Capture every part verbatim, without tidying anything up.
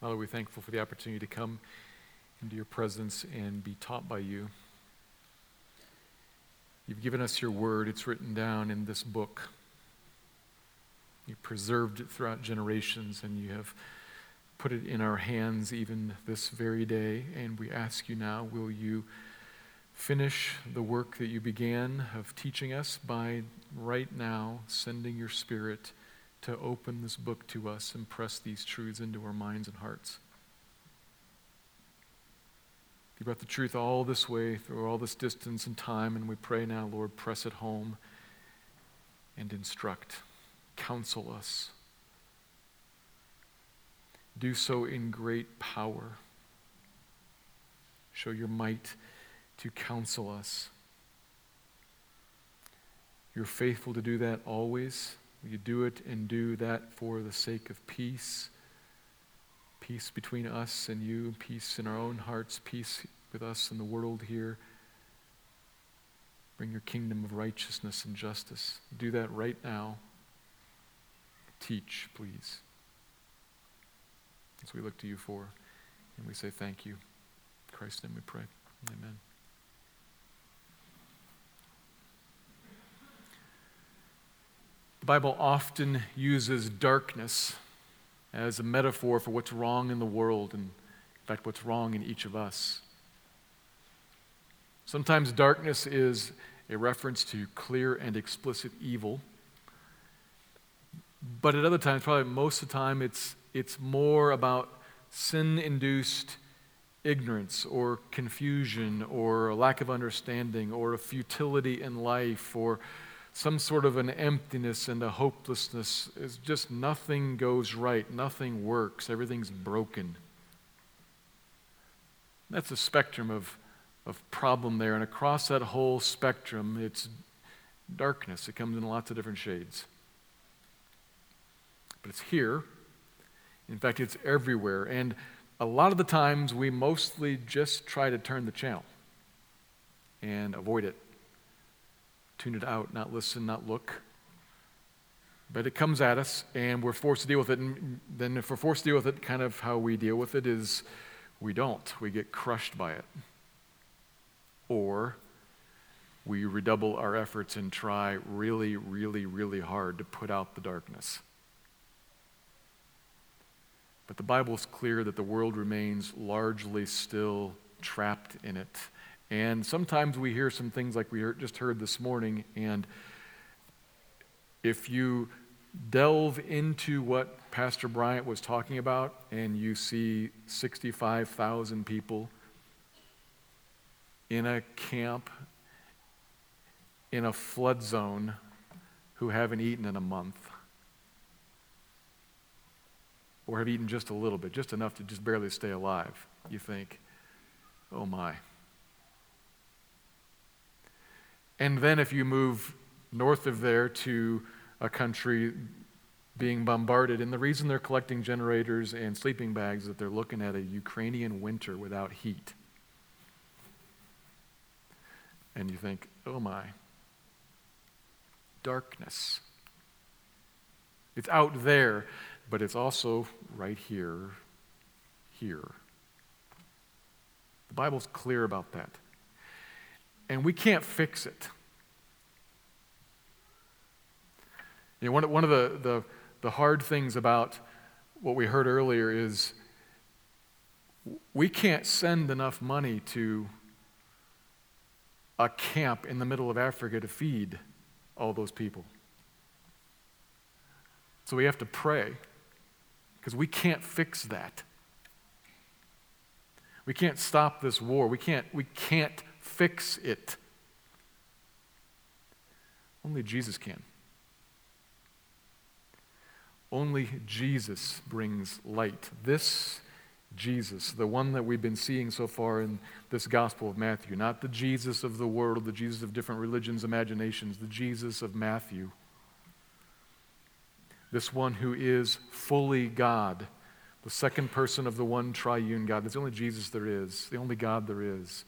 Father, we're thankful for the opportunity to come into your presence and be taught by you. You've given us your word. It's written down in this book. You preserved it throughout generations, and you have put it in our hands even this very day. And we ask you now, will you finish the work that you began of teaching us by right now sending your Spirit to open this book to us and press these truths into our minds and hearts. You brought the truth all this way, through all this distance and time, and we pray now, Lord, press it home and instruct, counsel us. Do so in great power. Show your might to counsel us. You're faithful to do that always. You do it and do that for the sake of peace, peace between us and you, peace in our own hearts, peace with us and the world here. Bring your kingdom of righteousness and justice. Do that right now. Teach, please. That's what we look to you for, and we say thank you. In Christ's name we pray. Amen. The Bible often uses darkness as a metaphor for what's wrong in the world and, in fact, what's wrong in each of us. Sometimes darkness is a reference to clear and explicit evil, but at other times, probably most of the time, it's, it's more about sin-induced ignorance or confusion or a lack of understanding or a futility in life or some sort of an emptiness and a hopelessness. It's just nothing goes right, nothing works, everything's broken. That's a spectrum of, of problem there, and across that whole spectrum, it's darkness. It comes in lots of different shades. But it's here. In fact, it's everywhere, and a lot of the times, we mostly just try to turn the channel and avoid it. Tune it out, not listen, not look. But it comes at us, and we're forced to deal with it. And then if we're forced to deal with it, kind of how we deal with it is we don't. We get crushed by it. Or we redouble our efforts and try really, really, really hard to put out the darkness. But the Bible is clear that the world remains largely still trapped in it. And sometimes we hear some things like we just heard this morning, and if you delve into what Pastor Bryant was talking about and you see sixty-five thousand people in a camp in a flood zone who haven't eaten in a month or have eaten just a little bit, just enough to just barely stay alive, you think, oh my. And then if you move north of there to a country being bombarded, and the reason they're collecting generators and sleeping bags is that they're looking at a Ukrainian winter without heat. And you think, oh my, darkness. It's out there, but it's also right here, here. The Bible's clear about that. And we can't fix it. You know, one, one of the, the, the hard things about what we heard earlier is we can't send enough money to a camp in the middle of Africa to feed all those people. So we have to pray because we can't fix that. We can't stop this war. We can't, we can't fix it. Only Jesus can. Only Jesus brings light. This Jesus, the one that we've been seeing so far in this Gospel of Matthew, not the Jesus of the world, the Jesus of different religions, imaginations, the Jesus of Matthew. This one who is fully God, the second person of the one triune God. That's the only Jesus there is, the only God there is.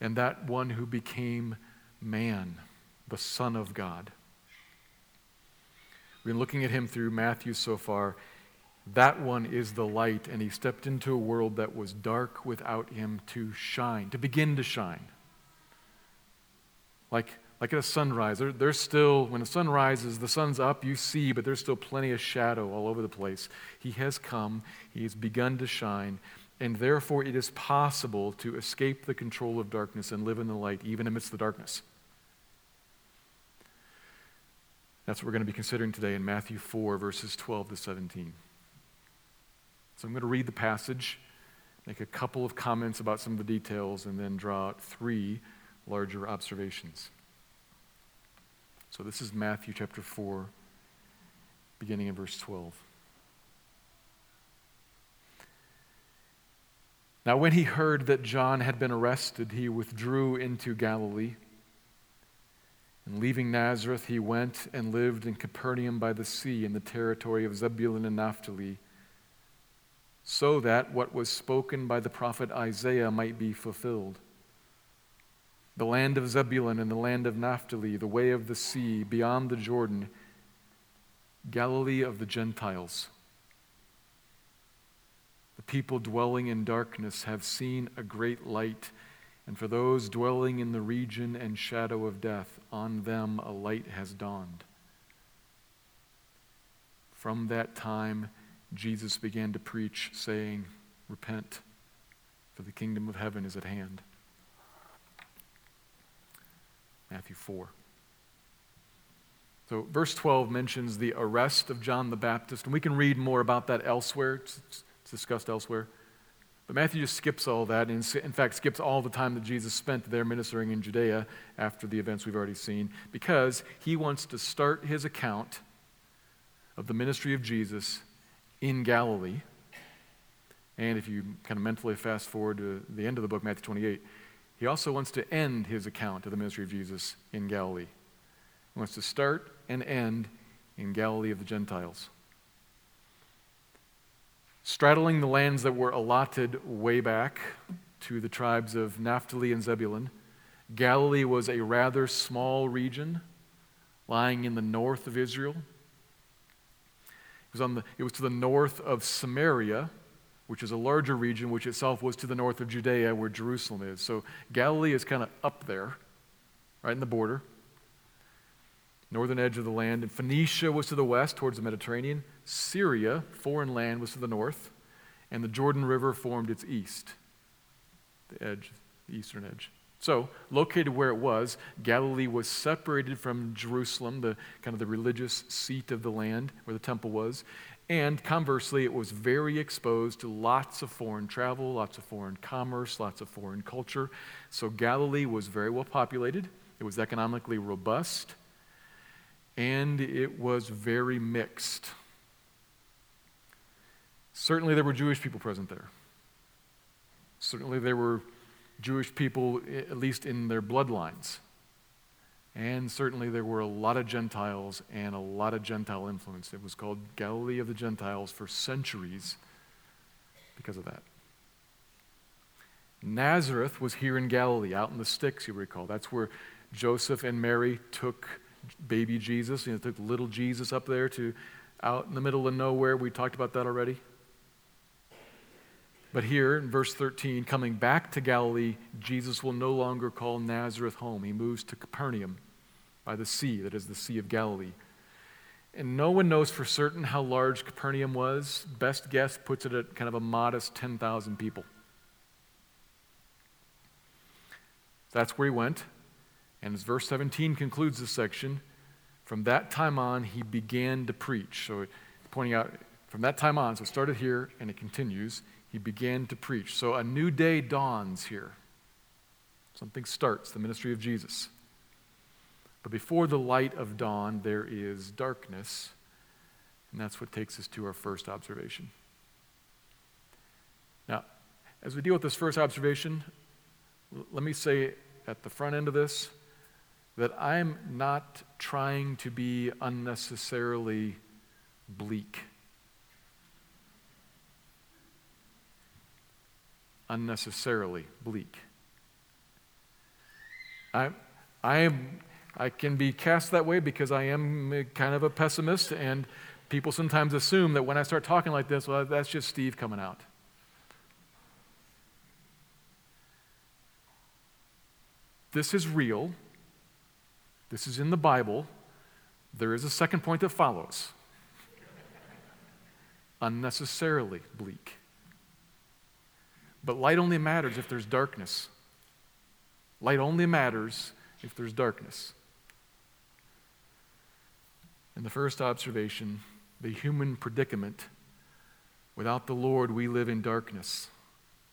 And that one who became man, the Son of God. We've been looking at him through Matthew so far. That one is the light, and he stepped into a world that was dark without him to shine, to begin to shine. Like, like at a sunrise, there, there's still, when the sun rises, the sun's up, you see, but there's still plenty of shadow all over the place. He has come, he has begun to shine, and therefore it is possible to escape the control of darkness and live in the light, even amidst the darkness. That's what we're going to be considering today in Matthew four, verses twelve to seventeen. So I'm going to read the passage, make a couple of comments about some of the details, and then draw out three larger observations. So this is Matthew chapter four, beginning in verse twelve. Now when he heard that John had been arrested, he withdrew into Galilee. And leaving Nazareth, he went and lived in Capernaum by the sea in the territory of Zebulun and Naphtali, so that what was spoken by the prophet Isaiah might be fulfilled. The land of Zebulun and the land of Naphtali, the way of the sea, beyond the Jordan, Galilee of the Gentiles. The people dwelling in darkness have seen a great light, and for those dwelling in the region and shadow of death, on them a light has dawned. From that time, Jesus began to preach, saying, "Repent, for the kingdom of heaven is at hand." Matthew four. So verse twelve mentions the arrest of John the Baptist, and we can read more about that elsewhere. It's discussed elsewhere. But Matthew just skips all that, and in fact skips all the time that Jesus spent there ministering in Judea after the events we've already seen, because he wants to start his account of the ministry of Jesus in Galilee. And if you kind of mentally fast forward to the end of the book, Matthew twenty-eight, he also wants to end his account of the ministry of Jesus in Galilee. He wants to start and end in Galilee of the Gentiles. Straddling the lands that were allotted way back to the tribes of Naphtali and Zebulun, Galilee was a rather small region lying in the north of Israel. It was, on the, it was to the north of Samaria, which is a larger region, which itself was to the north of Judea, where Jerusalem is. So Galilee is kind of up there, right in the border, northern edge of the land. And Phoenicia was to the west, towards the Mediterranean. Syria, foreign land, was to the north. And the Jordan River formed its east, the edge, the eastern edge. So, located where it was, Galilee was separated from Jerusalem, the kind of the religious seat of the land where the temple was, and conversely, it was very exposed to lots of foreign travel, lots of foreign commerce, lots of foreign culture. So Galilee was very well populated, it was economically robust, and it was very mixed. Certainly there were Jewish people present there. Certainly there were Jewish people, at least in their bloodlines. And certainly there were a lot of Gentiles and a lot of Gentile influence. It was called Galilee of the Gentiles for centuries because of that. Nazareth was here in Galilee, out in the sticks, you recall. That's where Joseph and Mary took baby Jesus, you know, took little Jesus up there to out in the middle of nowhere. We talked about that already. But here in verse thirteen, coming back to Galilee, Jesus will no longer call Nazareth home. He moves to Capernaum by the sea, that is the Sea of Galilee. And no one knows for certain how large Capernaum was. Best guess puts it at kind of a modest ten thousand people. That's where he went. And as verse seventeen concludes this section, from that time on, he began to preach. So pointing out, from that time on, so it started here and it continues, he began to preach. So a new day dawns here. Something starts, the ministry of Jesus. But before the light of dawn, there is darkness. And that's what takes us to our first observation. Now, as we deal with this first observation, let me say at the front end of this that I'm not trying to be unnecessarily bleak. Unnecessarily bleak. I, I am, I can be cast that way because I am kind of a pessimist, and people sometimes assume that when I start talking like this, well, that's just Steve coming out. This is real. This is in the Bible. There is a second point that follows. Unnecessarily bleak. But light only matters if there's darkness. Light only matters if there's darkness. And the first observation, the human predicament, without the Lord we live in darkness,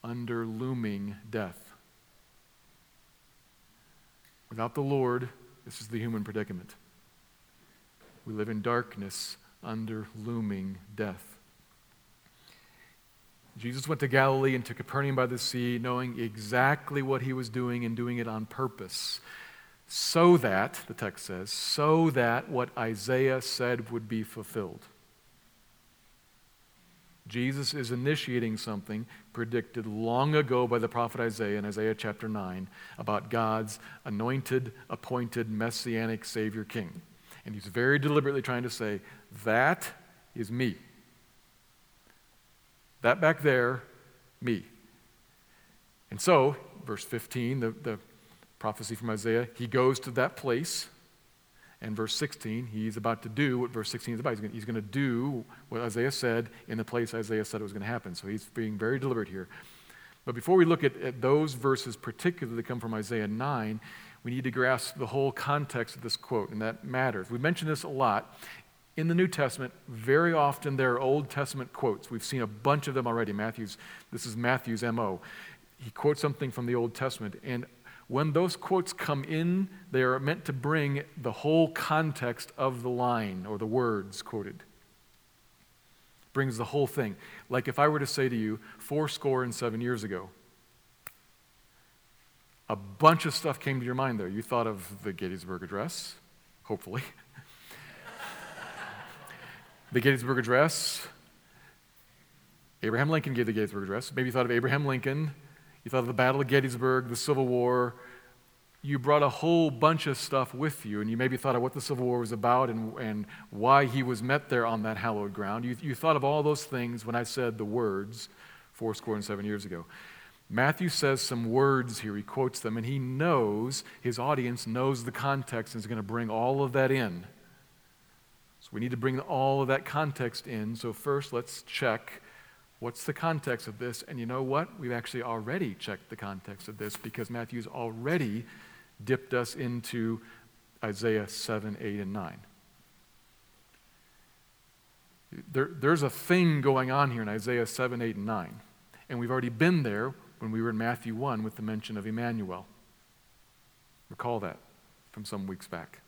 under looming death. Without the Lord, this is the human predicament. We live in darkness under looming death. Jesus went to Galilee and to Capernaum by the sea, knowing exactly what he was doing and doing it on purpose, so that, the text says, so that what Isaiah said would be fulfilled. Jesus is initiating something predicted long ago by the prophet Isaiah in Isaiah chapter nine about God's anointed, appointed, messianic Savior King. And he's very deliberately trying to say, that is me. That back there, me. And so, verse fifteen, the, the prophecy from Isaiah, he goes to that place. And verse sixteen, he's about to do what verse sixteen is about. He's going, he's going to do what Isaiah said in the place Isaiah said it was going to happen. So he's being very deliberate here. But before we look at, at those verses particularly that come from Isaiah nine, we need to grasp the whole context of this quote, and that matters. We mention this a lot. In the New Testament, very often there are Old Testament quotes. We've seen a bunch of them already. Matthew's, this is Matthew's M O. He quotes something from the Old Testament, and when those quotes come in, they are meant to bring the whole context of the line or the words quoted. Brings the whole thing. Like if I were to say to you, fourscore and seven years ago, a bunch of stuff came to your mind there. You thought of the Gettysburg Address, hopefully. The Gettysburg Address. Abraham Lincoln gave the Gettysburg Address. Maybe you thought of Abraham Lincoln. You thought of the Battle of Gettysburg, the Civil War. You brought a whole bunch of stuff with you, and you maybe thought of what the Civil War was about and, and why he was met there on that hallowed ground. You, you thought of all those things when I said the words fourscore and seven years ago. Matthew says some words here. He quotes them, and he knows, his audience knows the context and is going to bring all of that in. So we need to bring all of that context in. So first, let's check what's the context of this? And you know what? We've actually already checked the context of this because Matthew's already dipped us into Isaiah seven, eight, and nine. There, there's a thing going on here in Isaiah seven, eight, and nine. And we've already been there when we were in Matthew one with the mention of Emmanuel. Recall that from some weeks back.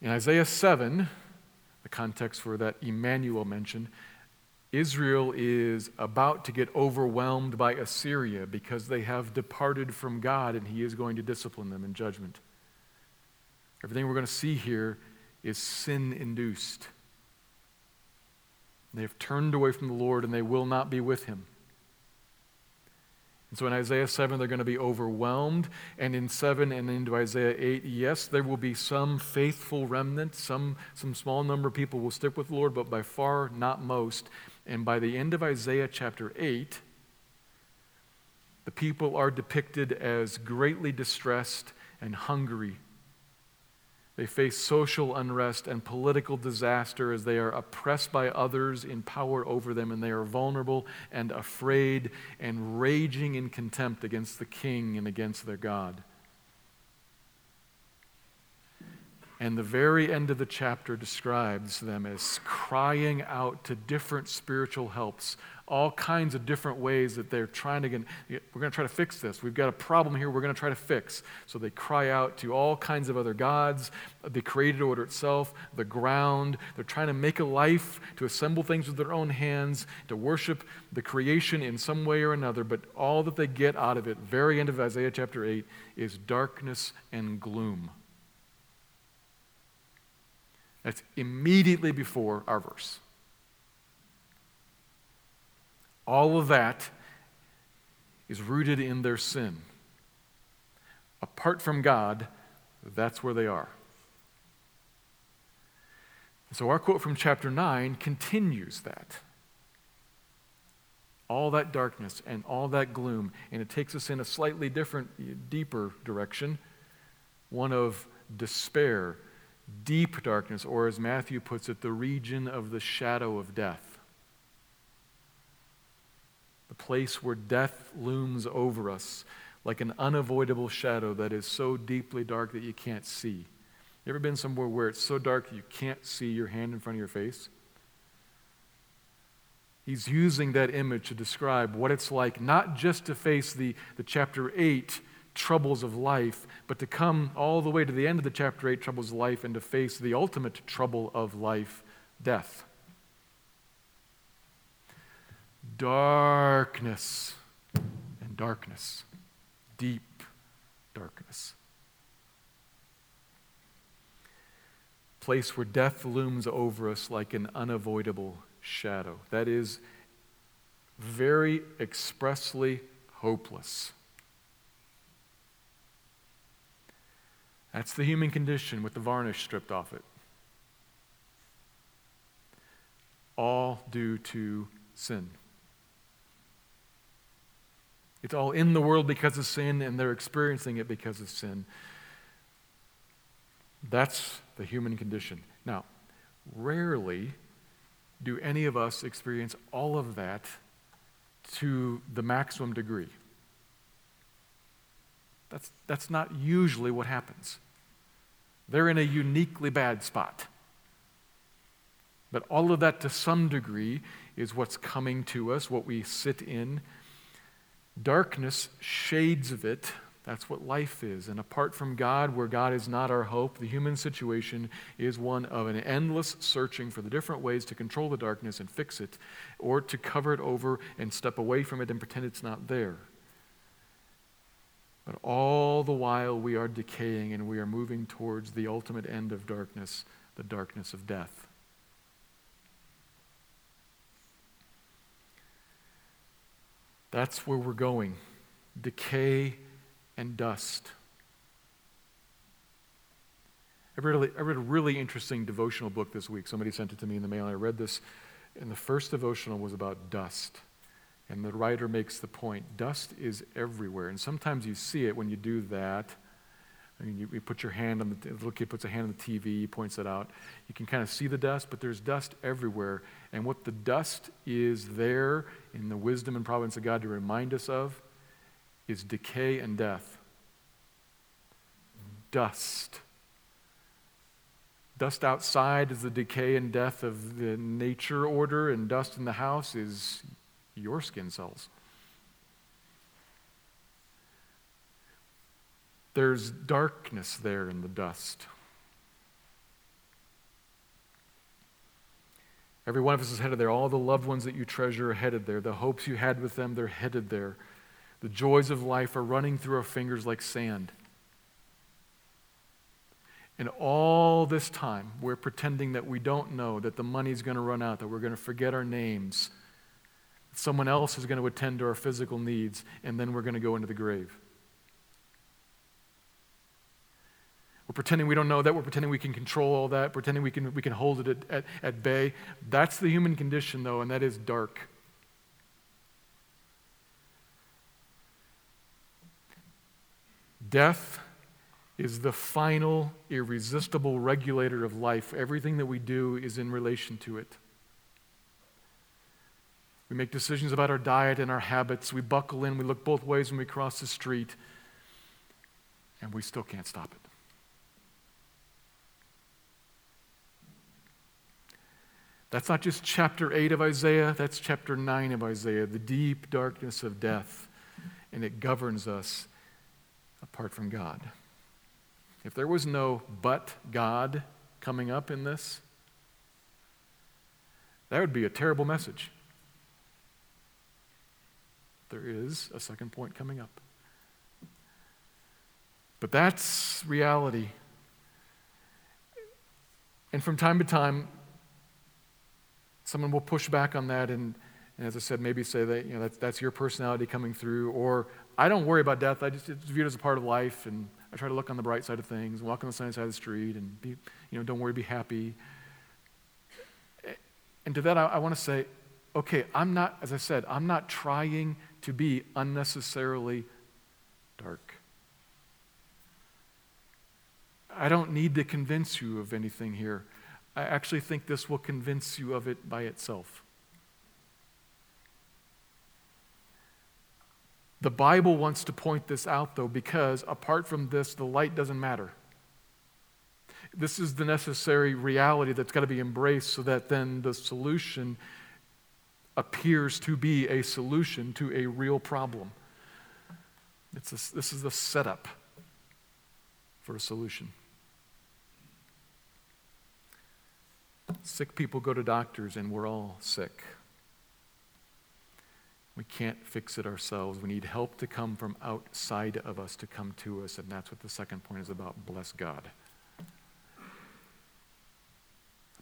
In Isaiah seven, the context for that Emmanuel mention, Israel is about to get overwhelmed by Assyria because they have departed from God and he is going to discipline them in judgment. Everything we're going to see here is sin-induced. They have turned away from the Lord and they will not be with him. And so in Isaiah seven, they're going to be overwhelmed. And in seven and into Isaiah eight, yes, there will be some faithful remnant. Some, some small number of people will stick with the Lord, but by far not most. And by the end of Isaiah chapter eight, the people are depicted as greatly distressed and hungry. They face social unrest and political disaster as they are oppressed by others in power over them, and they are vulnerable and afraid and raging in contempt against the king and against their God. And the very end of the chapter describes them as crying out to different spiritual helps, all kinds of different ways that they're trying to get, we're going to try to fix this. We've got a problem here we're going to try to fix. So they cry out to all kinds of other gods, the created order itself, the ground. They're trying to make a life, to assemble things with their own hands, to worship the creation in some way or another. But all that they get out of it, very end of Isaiah chapter eight, is darkness and gloom. That's immediately before our verse. All of that is rooted in their sin. Apart from God, that's where they are. So our quote from chapter nine continues that. All that darkness and all that gloom, and it takes us in a slightly different, deeper direction, one of despair, deep darkness, or as Matthew puts it, the region of the shadow of death. The place where death looms over us like an unavoidable shadow that is so deeply dark that you can't see. You ever been somewhere where it's so dark that you can't see your hand in front of your face? He's using that image to describe what it's like not just to face the, the chapter eight troubles of life, but to come all the way to the end of the chapter eight troubles of life and to face the ultimate trouble of life, death. Darkness and darkness, deep darkness. Place where death looms over us like an unavoidable shadow. That is very expressly hopeless. That's the human condition with the varnish stripped off it. All due to sin. It's all in the world because of sin, and they're experiencing it because of sin. That's the human condition. Now, rarely do any of us experience all of that to the maximum degree. That's, that's not usually what happens. They're in a uniquely bad spot. But all of that to some degree is what's coming to us, what we sit in. Darkness, shades of it, that's what life is. And apart from God, where God is not our hope, the human situation is one of an endless searching for the different ways to control the darkness and fix it, or to cover it over and step away from it and pretend it's not there. But all the while we are decaying and we are moving towards the ultimate end of darkness, the darkness of death. That's where we're going, decay and dust. I read, a, I read a really interesting devotional book this week. Somebody sent it to me in the mail, and I read this. And the first devotional was about dust. And the writer makes the point, dust is everywhere. And sometimes you see it when you do that. I mean, you, you put your hand on the, the little kid puts a hand on the T V, he points it out. You can kind of see the dust, but there's dust everywhere. And what the dust is there in the wisdom and providence of God to remind us of is decay and death. Dust. Dust outside is the decay and death of the nature order, and dust in the house is your skin cells. There's darkness there in the dust. Every one of us is headed there. All the loved ones that you treasure are headed there. The hopes you had with them, they're headed there. The joys of life are running through our fingers like sand. And all this time, we're pretending that we don't know, that the money's going to run out, that we're going to forget our names. Someone else is going to attend to our physical needs, and then we're going to go into the grave. We're pretending we don't know that. We're pretending we can control all that, pretending we can we can hold it at, at, at bay. That's the human condition, though, and that is dark. Death is the final, irresistible regulator of life. Everything that we do is in relation to it. We make decisions about our diet and our habits. We buckle in, we look both ways when we cross the street, and we still can't stop it. That's not just chapter eight of Isaiah, that's chapter nine of Isaiah, the deep darkness of death, and it governs us apart from God. If there was no but God coming up in this, that would be a terrible message. There is a second point coming up. But that's reality. And from time to time, someone will push back on that and, and as I said, maybe say that, you know, that's, that's your personality coming through, or I don't worry about death, I just it's viewed as a part of life, and I try to look on the bright side of things, and walk on the sunny side of the street, and be, you know, don't worry, be happy. And to that, I, I want to say, okay, I'm not, as I said, I'm not trying to be unnecessarily dark. I don't need to convince you of anything here. I actually think this will convince you of it by itself. The Bible wants to point this out, though, because apart from this, the light doesn't matter. This is the necessary reality that's got to be embraced so that then the solution appears to be a solution to a real problem. It's a, this is the setup for a solution. Sick people go to doctors, and we're all sick. We can't fix it ourselves. We need help to come from outside of us to come to us, and that's what the second point is about. Bless God.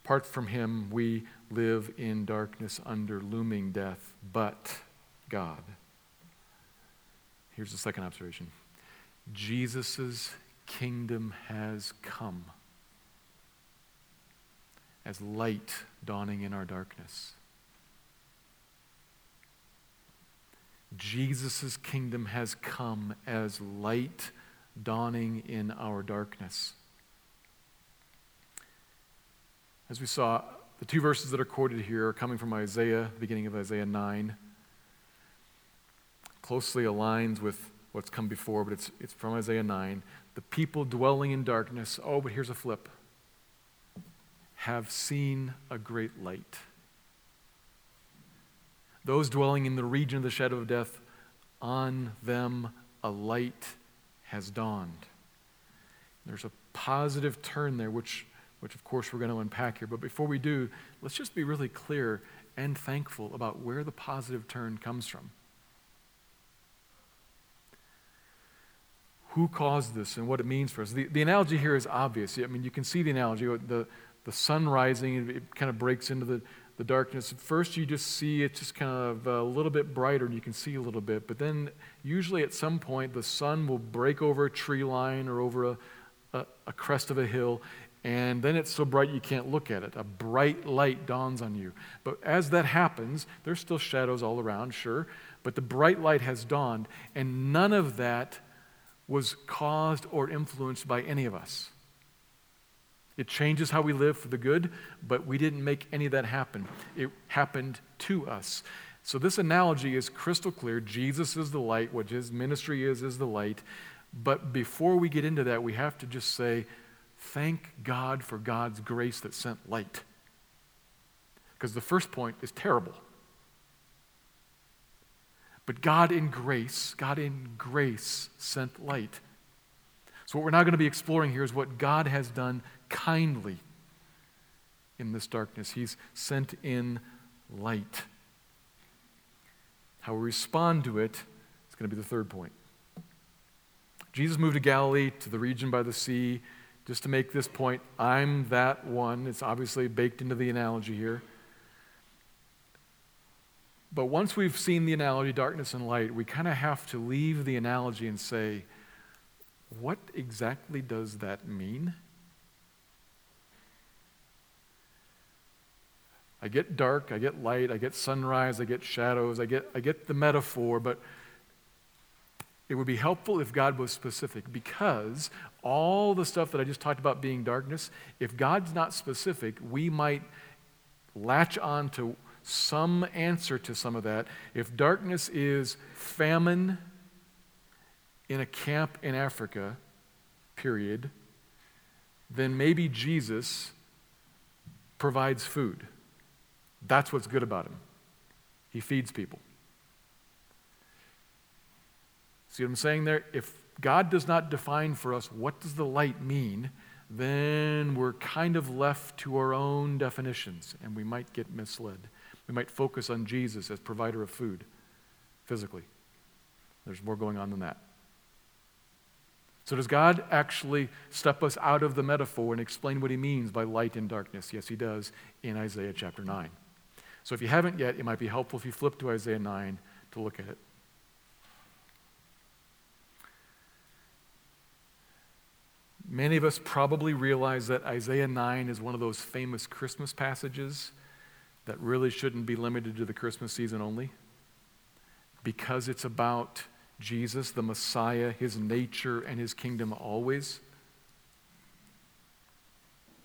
Apart from Him, we live in darkness under looming death, but God. Here's the second observation. Jesus' kingdom has come as light dawning in our darkness. Jesus' kingdom has come as light dawning in our darkness. As we saw, the two verses that are quoted here are coming from Isaiah, the beginning of Isaiah nine. Closely aligns with what's come before, but it's, it's from Isaiah nine. The people dwelling in darkness, oh, but here's a flip, have seen a great light. Those dwelling in the region of the shadow of death, on them a light has dawned. There's a positive turn there, which, which of course we're going to unpack here. But before we do, let's just be really clear and thankful about where the positive turn comes from. Who caused this and what it means for us? The, the analogy here is obvious. I mean, you can see the analogy. The, the sun rising, it kind of breaks into the, the darkness. At first, you just see it's just kind of a little bit brighter, and you can see a little bit. But then usually at some point, the sun will break over a tree line or over a, a, a crest of a hill, and then it's so bright you can't look at it. A bright light dawns on you. But as that happens, there's still shadows all around, sure, but the bright light has dawned, and none of that was caused or influenced by any of us. It changes how we live for the good, but we didn't make any of that happen. It happened to us. So this analogy is crystal clear. Jesus is the light. What His ministry is, is the light. But before we get into that, we have to just say, thank God for God's grace that sent light. Because the first point is terrible. But God in grace, God in grace sent light. So what we're now going to be exploring here is what God has done kindly in this darkness. He's sent in light. How we respond to it is going to be the third point. Jesus moved to Galilee, to the region by the sea. Just to make this point, I'm that one. It's obviously baked into the analogy here. But once we've seen the analogy, darkness and light, we kind of have to leave the analogy and say, what exactly does that mean? I get dark, I get light, I get sunrise, I get shadows, I get I get the metaphor, but it would be helpful if God was specific, because all the stuff that I just talked about being darkness, if God's not specific, we might latch on to some answer to some of that. If darkness is famine in a camp in Africa, period, then maybe Jesus provides food. That's what's good about him. He feeds people. See what I'm saying there? If God does not define for us what does the light mean, then we're kind of left to our own definitions, and we might get misled. We might focus on Jesus as provider of food, physically. There's more going on than that. So does God actually step us out of the metaphor and explain what he means by light and darkness? Yes, he does in Isaiah chapter nine. So if you haven't yet, it might be helpful if you flip to Isaiah nine to look at it. Many of us probably realize that Isaiah nine is one of those famous Christmas passages that really shouldn't be limited to the Christmas season only, because it's about Jesus, the Messiah, his nature, and his kingdom always.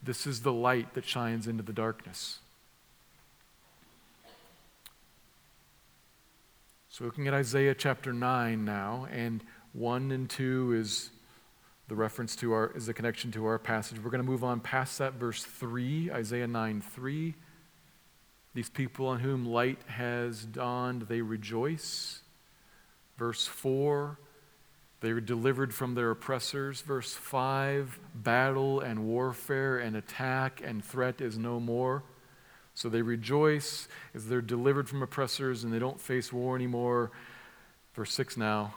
This is the light that shines into the darkness. So looking at Isaiah chapter nine now, and one and two is the reference to our, is the connection to our passage. We're going to move on past that, verse three, Isaiah nine three. These people on whom light has dawned, they rejoice. Verse four, they were delivered from their oppressors. Verse five, battle and warfare and attack and threat is no more. So they rejoice as they're delivered from oppressors and they don't face war anymore. Verse six now,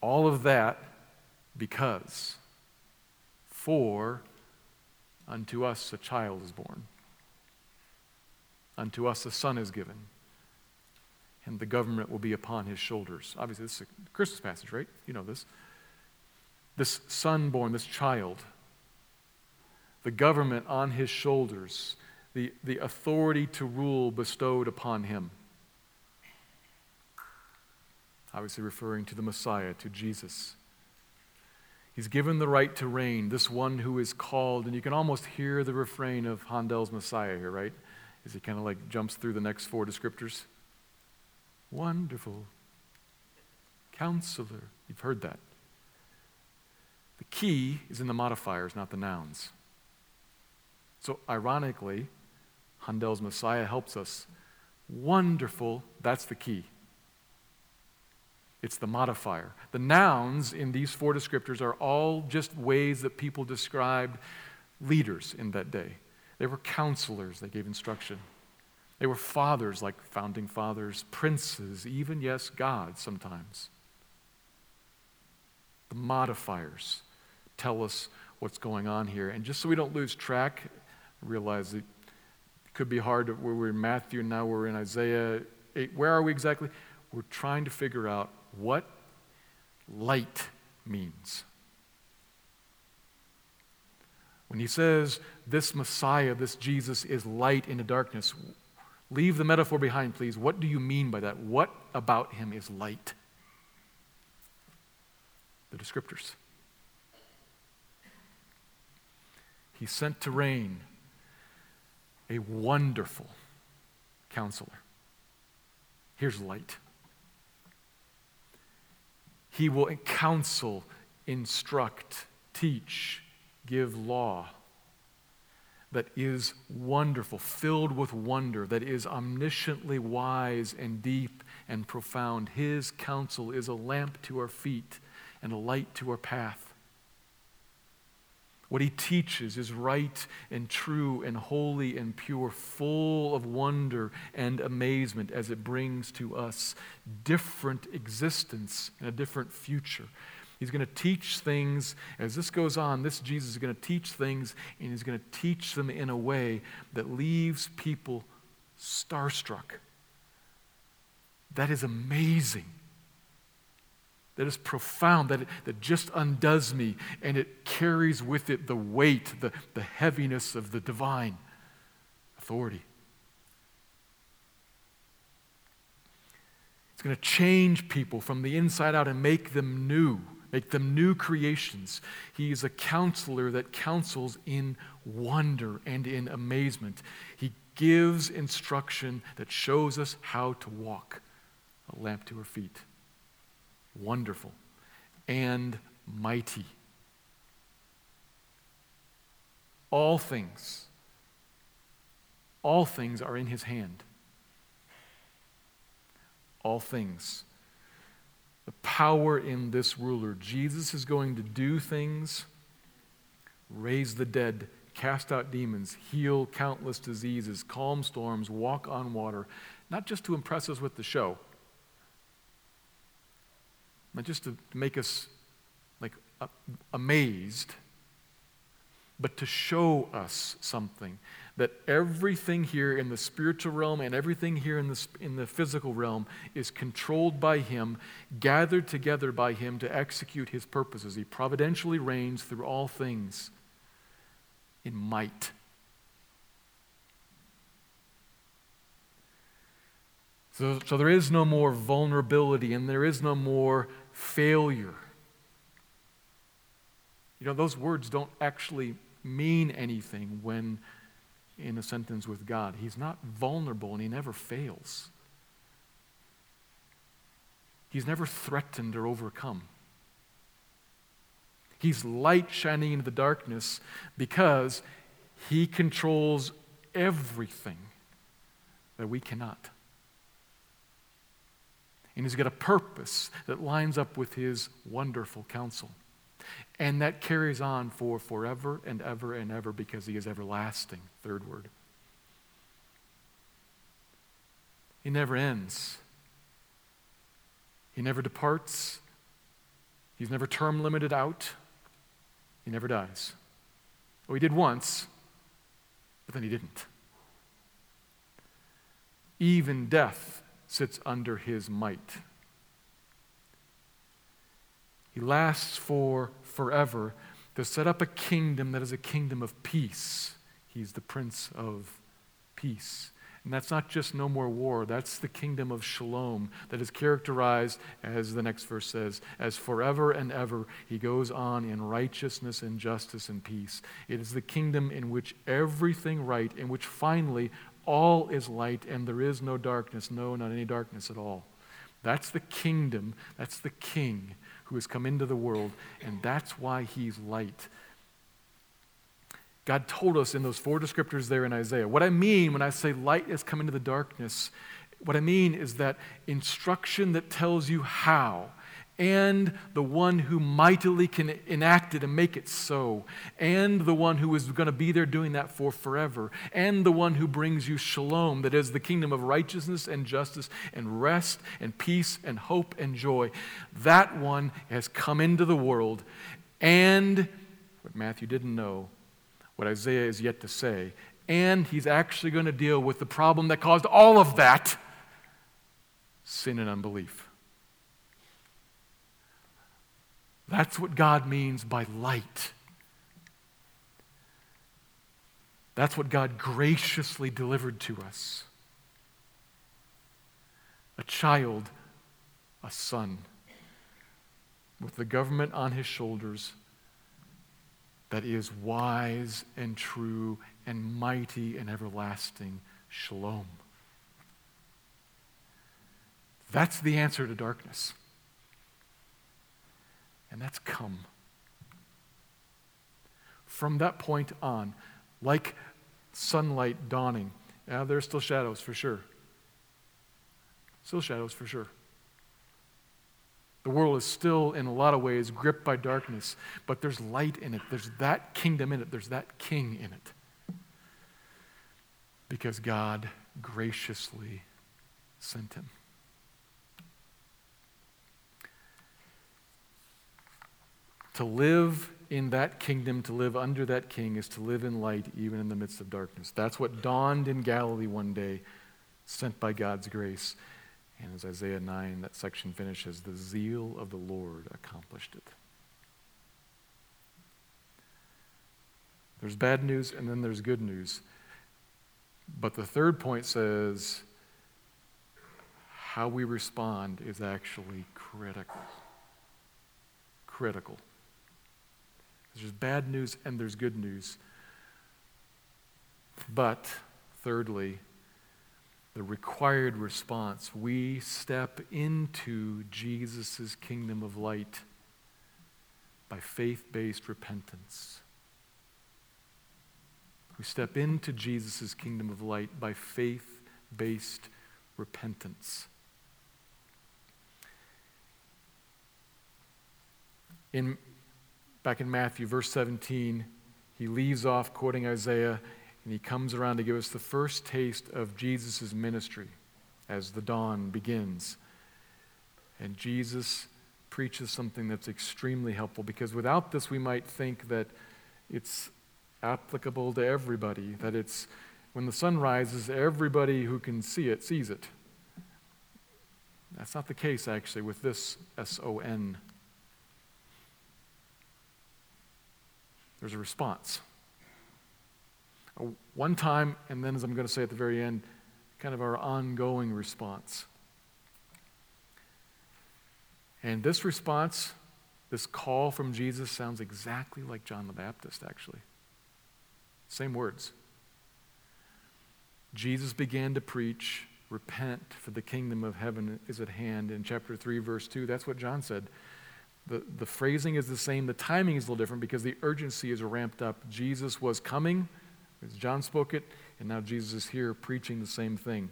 all of that because, for unto us a child is born. Unto us a son is given. And the government will be upon his shoulders. Obviously, this is a Christmas passage, right? You know this. This son born, this child, the government on his shoulders, the, the authority to rule bestowed upon him. Obviously referring to the Messiah, to Jesus. He's given the right to reign, this one who is called, and you can almost hear the refrain of Handel's Messiah here, right? As he kind of like jumps through the next four descriptors. Wonderful Counselor. You've heard that. The key is in the modifiers, not the nouns. So ironically, Handel's Messiah helps us. Wonderful, that's the key. It's the modifier. The nouns in these four descriptors are all just ways that people described leaders in that day. They were counselors, they gave instruction. They were fathers, like founding fathers, princes, even, yes, gods sometimes. The modifiers tell us what's going on here. And just so we don't lose track, I realize it could be hard. We were in Matthew, now we're in Isaiah eight. Where are we exactly? We're trying to figure out what light means. When he says this Messiah, this Jesus is light in the darkness, leave the metaphor behind, please. What do you mean by that? What about him is light? The descriptors. He's sent to reign, a wonderful counselor. Here's light. He will counsel, instruct, teach, give law. That is wonderful, filled with wonder, that is omnisciently wise and deep and profound. His counsel is a lamp to our feet and a light to our path. What he teaches is right and true and holy and pure, full of wonder and amazement as it brings to us different existence and a different future. He's going to teach things, as this goes on, this Jesus is going to teach things, and he's going to teach them in a way that leaves people starstruck. That is amazing. That is profound. That, that just undoes me, and it carries with it the weight, the, the heaviness of the divine authority. It's going to change people from the inside out and make them new. Make them new creations. He is a counselor that counsels in wonder and in amazement. He gives instruction that shows us how to walk. A lamp to our feet. Wonderful and mighty. All things All things are in his hand. All things. The power in this ruler. Jesus is going to do things, raise the dead, cast out demons, heal countless diseases, calm storms, walk on water, not just to impress us with the show, not just to make us like amazed, but to show us something, that everything here in the spiritual realm and everything here in the, in the physical realm is controlled by him, gathered together by him to execute his purposes. He providentially reigns through all things in might. So, so there is no more vulnerability and there is no more failure. You know, those words don't actually mean anything when in a sentence with God. He's not vulnerable and he never fails. He's never threatened or overcome. He's light shining into the darkness because he controls everything that we cannot. And he's got a purpose that lines up with his wonderful counsel. And that carries on for forever and ever and ever because he is everlasting. Third word. He never ends. He never departs. He's never term limited out. He never dies. Well, he did once, but then he didn't. Even death sits under his might. He lasts for forever to set up a kingdom that is a kingdom of peace. He's the Prince of Peace. And that's not just no more war. That's the kingdom of Shalom that is characterized, as the next verse says, as forever and ever he goes on in righteousness and justice and peace. It is the kingdom in which everything right, in which finally all is light and there is no darkness, no, not any darkness at all. That's the kingdom, that's the king who has come into the world, and that's why he's light. God told us in those four descriptors there in Isaiah. What I mean when I say light has come into the darkness, what I mean is that instruction that tells you how, and the one who mightily can enact it and make it so, and the one who is going to be there doing that for forever, and the one who brings you shalom, that is the kingdom of righteousness and justice and rest and peace and hope and joy. That one has come into the world, and what Matthew didn't know, what Isaiah is yet to say, and he's actually going to deal with the problem that caused all of that, sin and unbelief. That's what God means by light. That's what God graciously delivered to us. A child, a son, with the government on his shoulders that is wise and true and mighty and everlasting. Shalom. That's the answer to darkness. And that's come. From that point on, like sunlight dawning, yeah, there's still shadows for sure. Still shadows for sure. The world is still, in a lot of ways, gripped by darkness, but there's light in it. There's that kingdom in it. There's that king in it. Because God graciously sent him. To live in that kingdom, to live under that king, is to live in light even in the midst of darkness. That's what dawned in Galilee one day, sent by God's grace. And as Isaiah nine, that section finishes, the zeal of the Lord accomplished it. There's bad news and then there's good news. But the third point says, how we respond is actually critical. Critical. There's bad news and there's good news. But, thirdly, the required response. We step into Jesus' kingdom of light by faith-based repentance. We step into Jesus' kingdom of light by faith-based repentance. In back in Matthew, verse seventeen, he leaves off quoting Isaiah, and he comes around to give us the first taste of Jesus' ministry as the dawn begins. And Jesus preaches something that's extremely helpful, because without this we might think that it's applicable to everybody, that it's when the sun rises, everybody who can see it sees it. That's not the case, actually, with this S O N. There's a response. One time, and then as I'm going to say at the very end, kind of our ongoing response. And this response, this call from Jesus, sounds exactly like John the Baptist, actually. Same words. Jesus began to preach, repent, for the kingdom of heaven is at hand, in chapter three, verse two. That's what John said. The, the phrasing is the same. The timing is a little different because the urgency is ramped up. Jesus was coming, as John spoke it, and now Jesus is here preaching the same thing.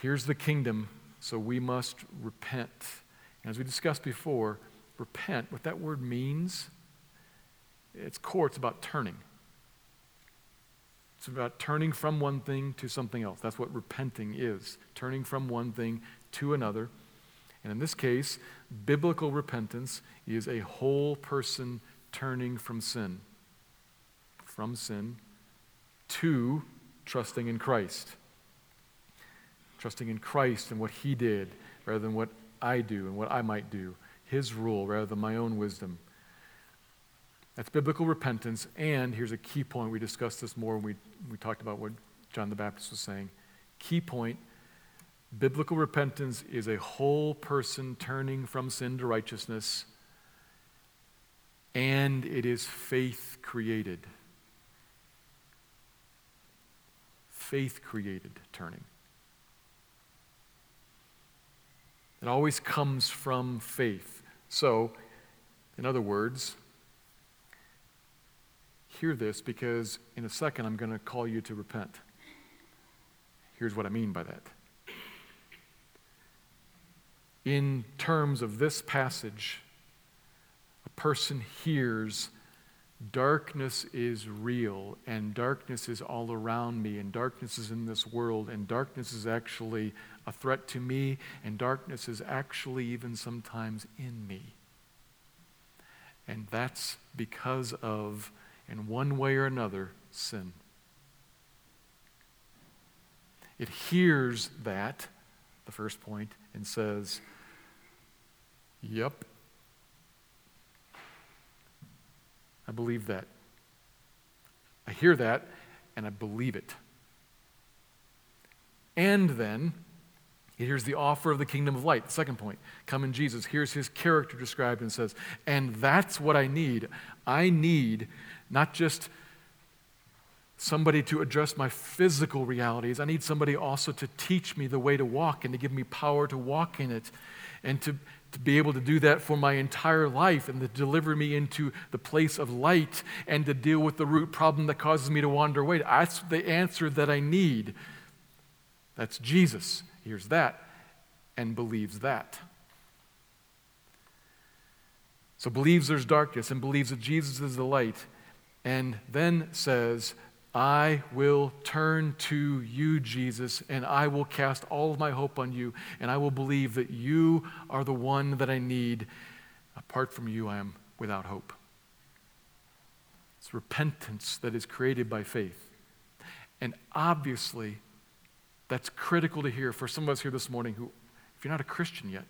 Here's the kingdom, so we must repent. And as we discussed before, repent, what that word means, its core, it's about turning. It's about turning from one thing to something else. That's what repenting is, turning from one thing to another. And in this case, biblical repentance is a whole person turning from sin, from sin to trusting in Christ, trusting in Christ and what he did rather than what I do and what I might do, his rule rather than my own wisdom. That's biblical repentance, and here's a key point. We discussed this more when we, we talked about what John the Baptist was saying. Key point, biblical repentance is a whole person turning from sin to righteousness, and it is faith created. Faith created turning. It always comes from faith. So, in other words, hear this, because in a second I'm going to call you to repent. Here's what I mean by that. In terms of this passage, a person hears, darkness is real, and darkness is all around me, and darkness is in this world, and darkness is actually a threat to me, and darkness is actually even sometimes in me. And that's because of, in one way or another, sin. It hears that, the first point, and says, yep, I believe that. I hear that, and I believe it. And then, here's the offer of the kingdom of light. The second point, come in Jesus. Here's his character described and says, and that's what I need. I need not just somebody to address my physical realities. I need somebody also to teach me the way to walk and to give me power to walk in it and to, to be able to do that for my entire life and to deliver me into the place of light and to deal with the root problem that causes me to wander away. That's the answer that I need. That's Jesus. Hears that and believes that. So believes there's darkness and believes that Jesus is the light, and then says, I will turn to you, Jesus, and I will cast all of my hope on you, and I will believe that you are the one that I need. Apart from you, I am without hope. It's repentance that is created by faith. And obviously, that's critical to hear for some of us here this morning who, if you're not a Christian yet.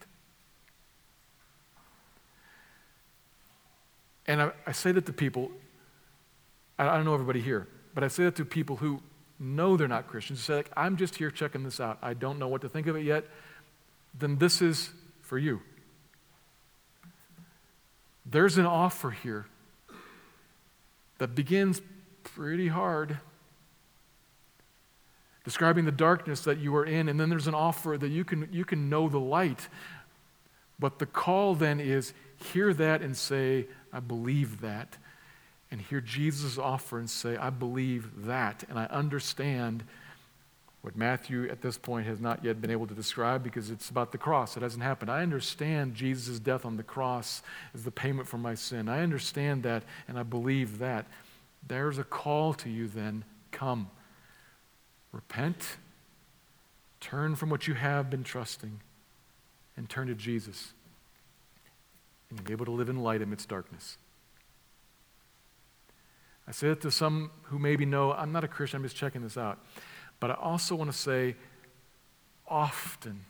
And I, I say that to people, I, I don't know everybody here, but I say that to people who know they're not Christians, who say, like, I'm just here checking this out. I don't know what to think of it yet. Then this is for you. There's an offer here that begins pretty hard, describing the darkness that you are in, and then there's an offer that you can you can know the light. But the call then is, hear that and say, I believe that, and hear Jesus' offer and say, I believe that, and I understand what Matthew at this point has not yet been able to describe because it's about the cross. It hasn't happened. I understand Jesus' death on the cross is the payment for my sin. I understand that, and I believe that. There's a call to you then, come. Repent, turn from what you have been trusting, and turn to Jesus. And you'll be able to live in light amidst darkness. I say that to some who maybe know, I'm not a Christian, I'm just checking this out. But I also want to say, often,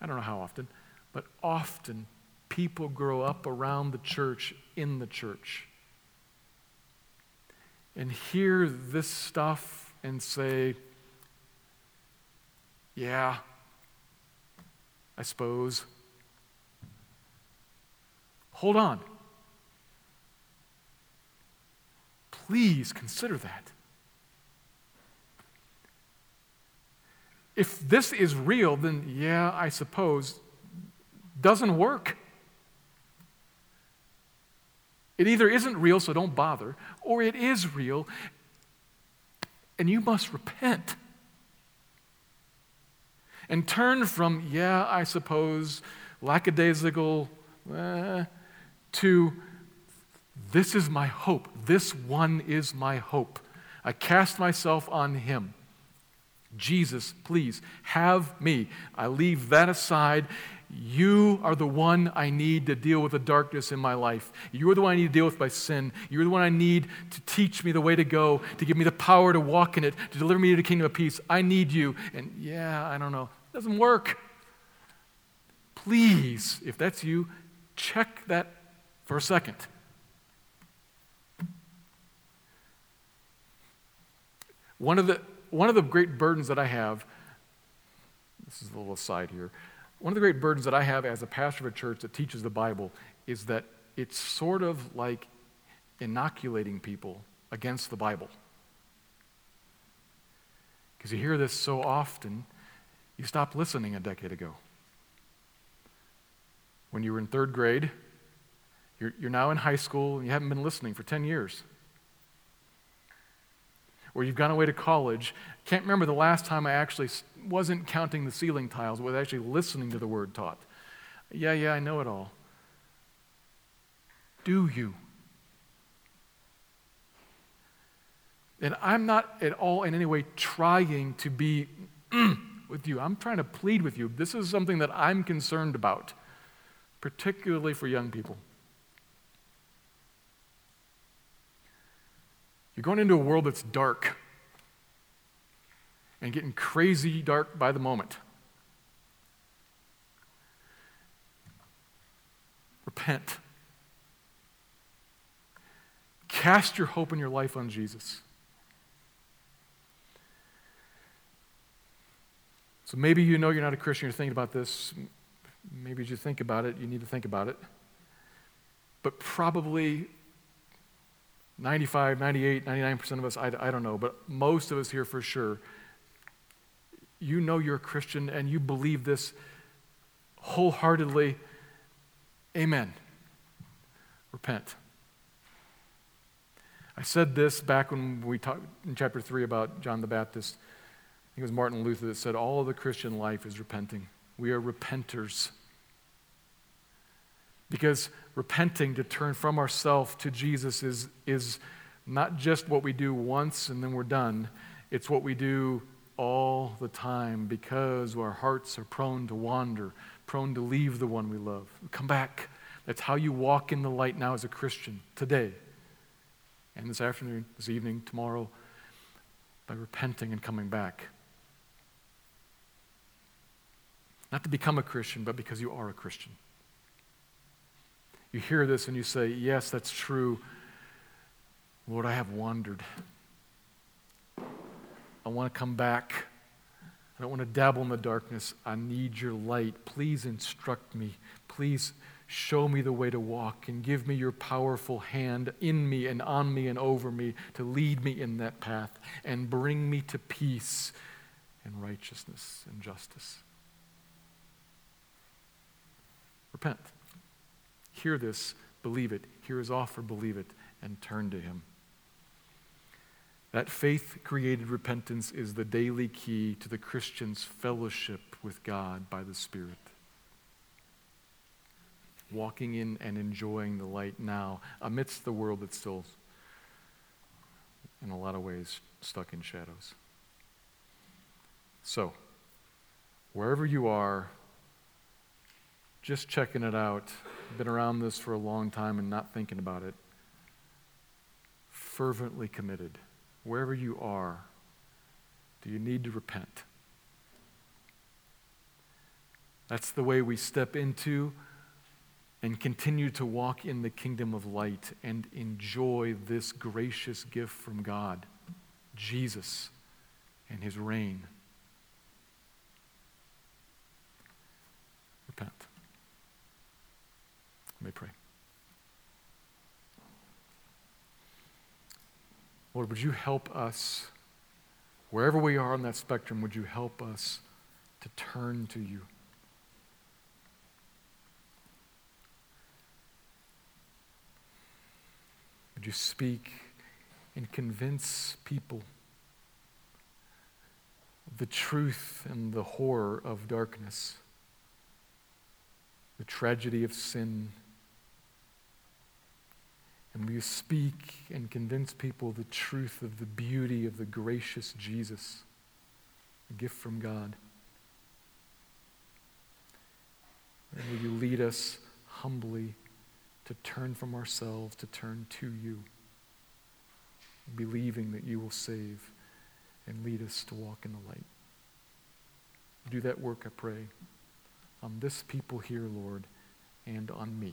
I don't know how often, but often people grow up around the church, in the church, and hear this stuff and say, yeah, I suppose. Hold on. Please consider that. If this is real, then yeah, I suppose, doesn't work. It either isn't real, so don't bother, or it is real, and you must repent and turn from, yeah, I suppose, lackadaisical, eh, to, this is my hope. This one is my hope. I cast myself on him. Jesus, please, have me. I leave that aside. You are the one I need to deal with the darkness in my life. You are the one I need to deal with my sin. You are the one I need to teach me the way to go, to give me the power to walk in it, to deliver me to the kingdom of peace. I need you. And yeah, I don't know. It doesn't work. Please, if that's you, check that for a second. One of the One of the great burdens that I have, this is a little aside here, one of the great burdens that I have as a pastor of a church that teaches the Bible is that it's sort of like inoculating people against the Bible. Because you hear this so often, you stopped listening a decade ago. When you were in third grade, you're, you're now in high school and you haven't been listening for ten years. Or you've gone away to college. Can't remember the last time I actually wasn't counting the ceiling tiles, but was actually listening to the word taught. Yeah, yeah, I know it all. Do you? And I'm not at all in any way trying to be with you. I'm trying to plead with you. This is something that I'm concerned about, particularly for young people. You're going into a world that's dark and getting crazy dark by the moment. Repent. Cast your hope in your life on Jesus. So maybe you know you're not a Christian, you're thinking about this. Maybe as you think about it, you need to think about it. But probably ninety-five, ninety-eight, ninety-nine percent of us, I, I don't know, but most of us here for sure, you know you're a Christian and you believe this wholeheartedly. Amen. Repent. I said this back when we talked in chapter three about John the Baptist. I think it was Martin Luther that said, all of the Christian life is repenting. We are repenters. Because repenting, to turn from ourselves to Jesus, is is not just what we do once and then we're done. It's what we do all the time because our hearts are prone to wander, prone to leave the one we love. Come back. That's how you walk in the light now as a Christian today and this afternoon, this evening, tomorrow, by repenting and coming back. Not to become a Christian, but because you are a Christian. You hear this and you say, yes, that's true. Lord, I have wandered. I want to come back. I don't want to dabble in the darkness. I need your light. Please instruct me. Please show me the way to walk and give me your powerful hand in me and on me and over me to lead me in that path and bring me to peace and righteousness and justice. Repent. Hear this, believe it. Hear his offer, believe it, and turn to him. That faith-created repentance is the daily key to the Christian's fellowship with God by the Spirit. Walking in and enjoying the light now amidst the world that's still, in a lot of ways, stuck in shadows. So, wherever you are, just checking it out, been around this for a long time and not thinking about it, fervently committed. Wherever you are, do you need to repent? That's the way we step into and continue to walk in the kingdom of light and enjoy this gracious gift from God, Jesus and his reign. Repent. Let me pray. Lord, would you help us, wherever we are on that spectrum, would you help us to turn to you? Would you speak and convince people of the truth and the horror of darkness, the tragedy of sin? And will you speak and convince people the truth of the beauty of the gracious Jesus, a gift from God? And will you lead us humbly to turn from ourselves, to turn to you, believing that you will save and lead us to walk in the light. Do that work, I pray, on this people here, Lord, and on me.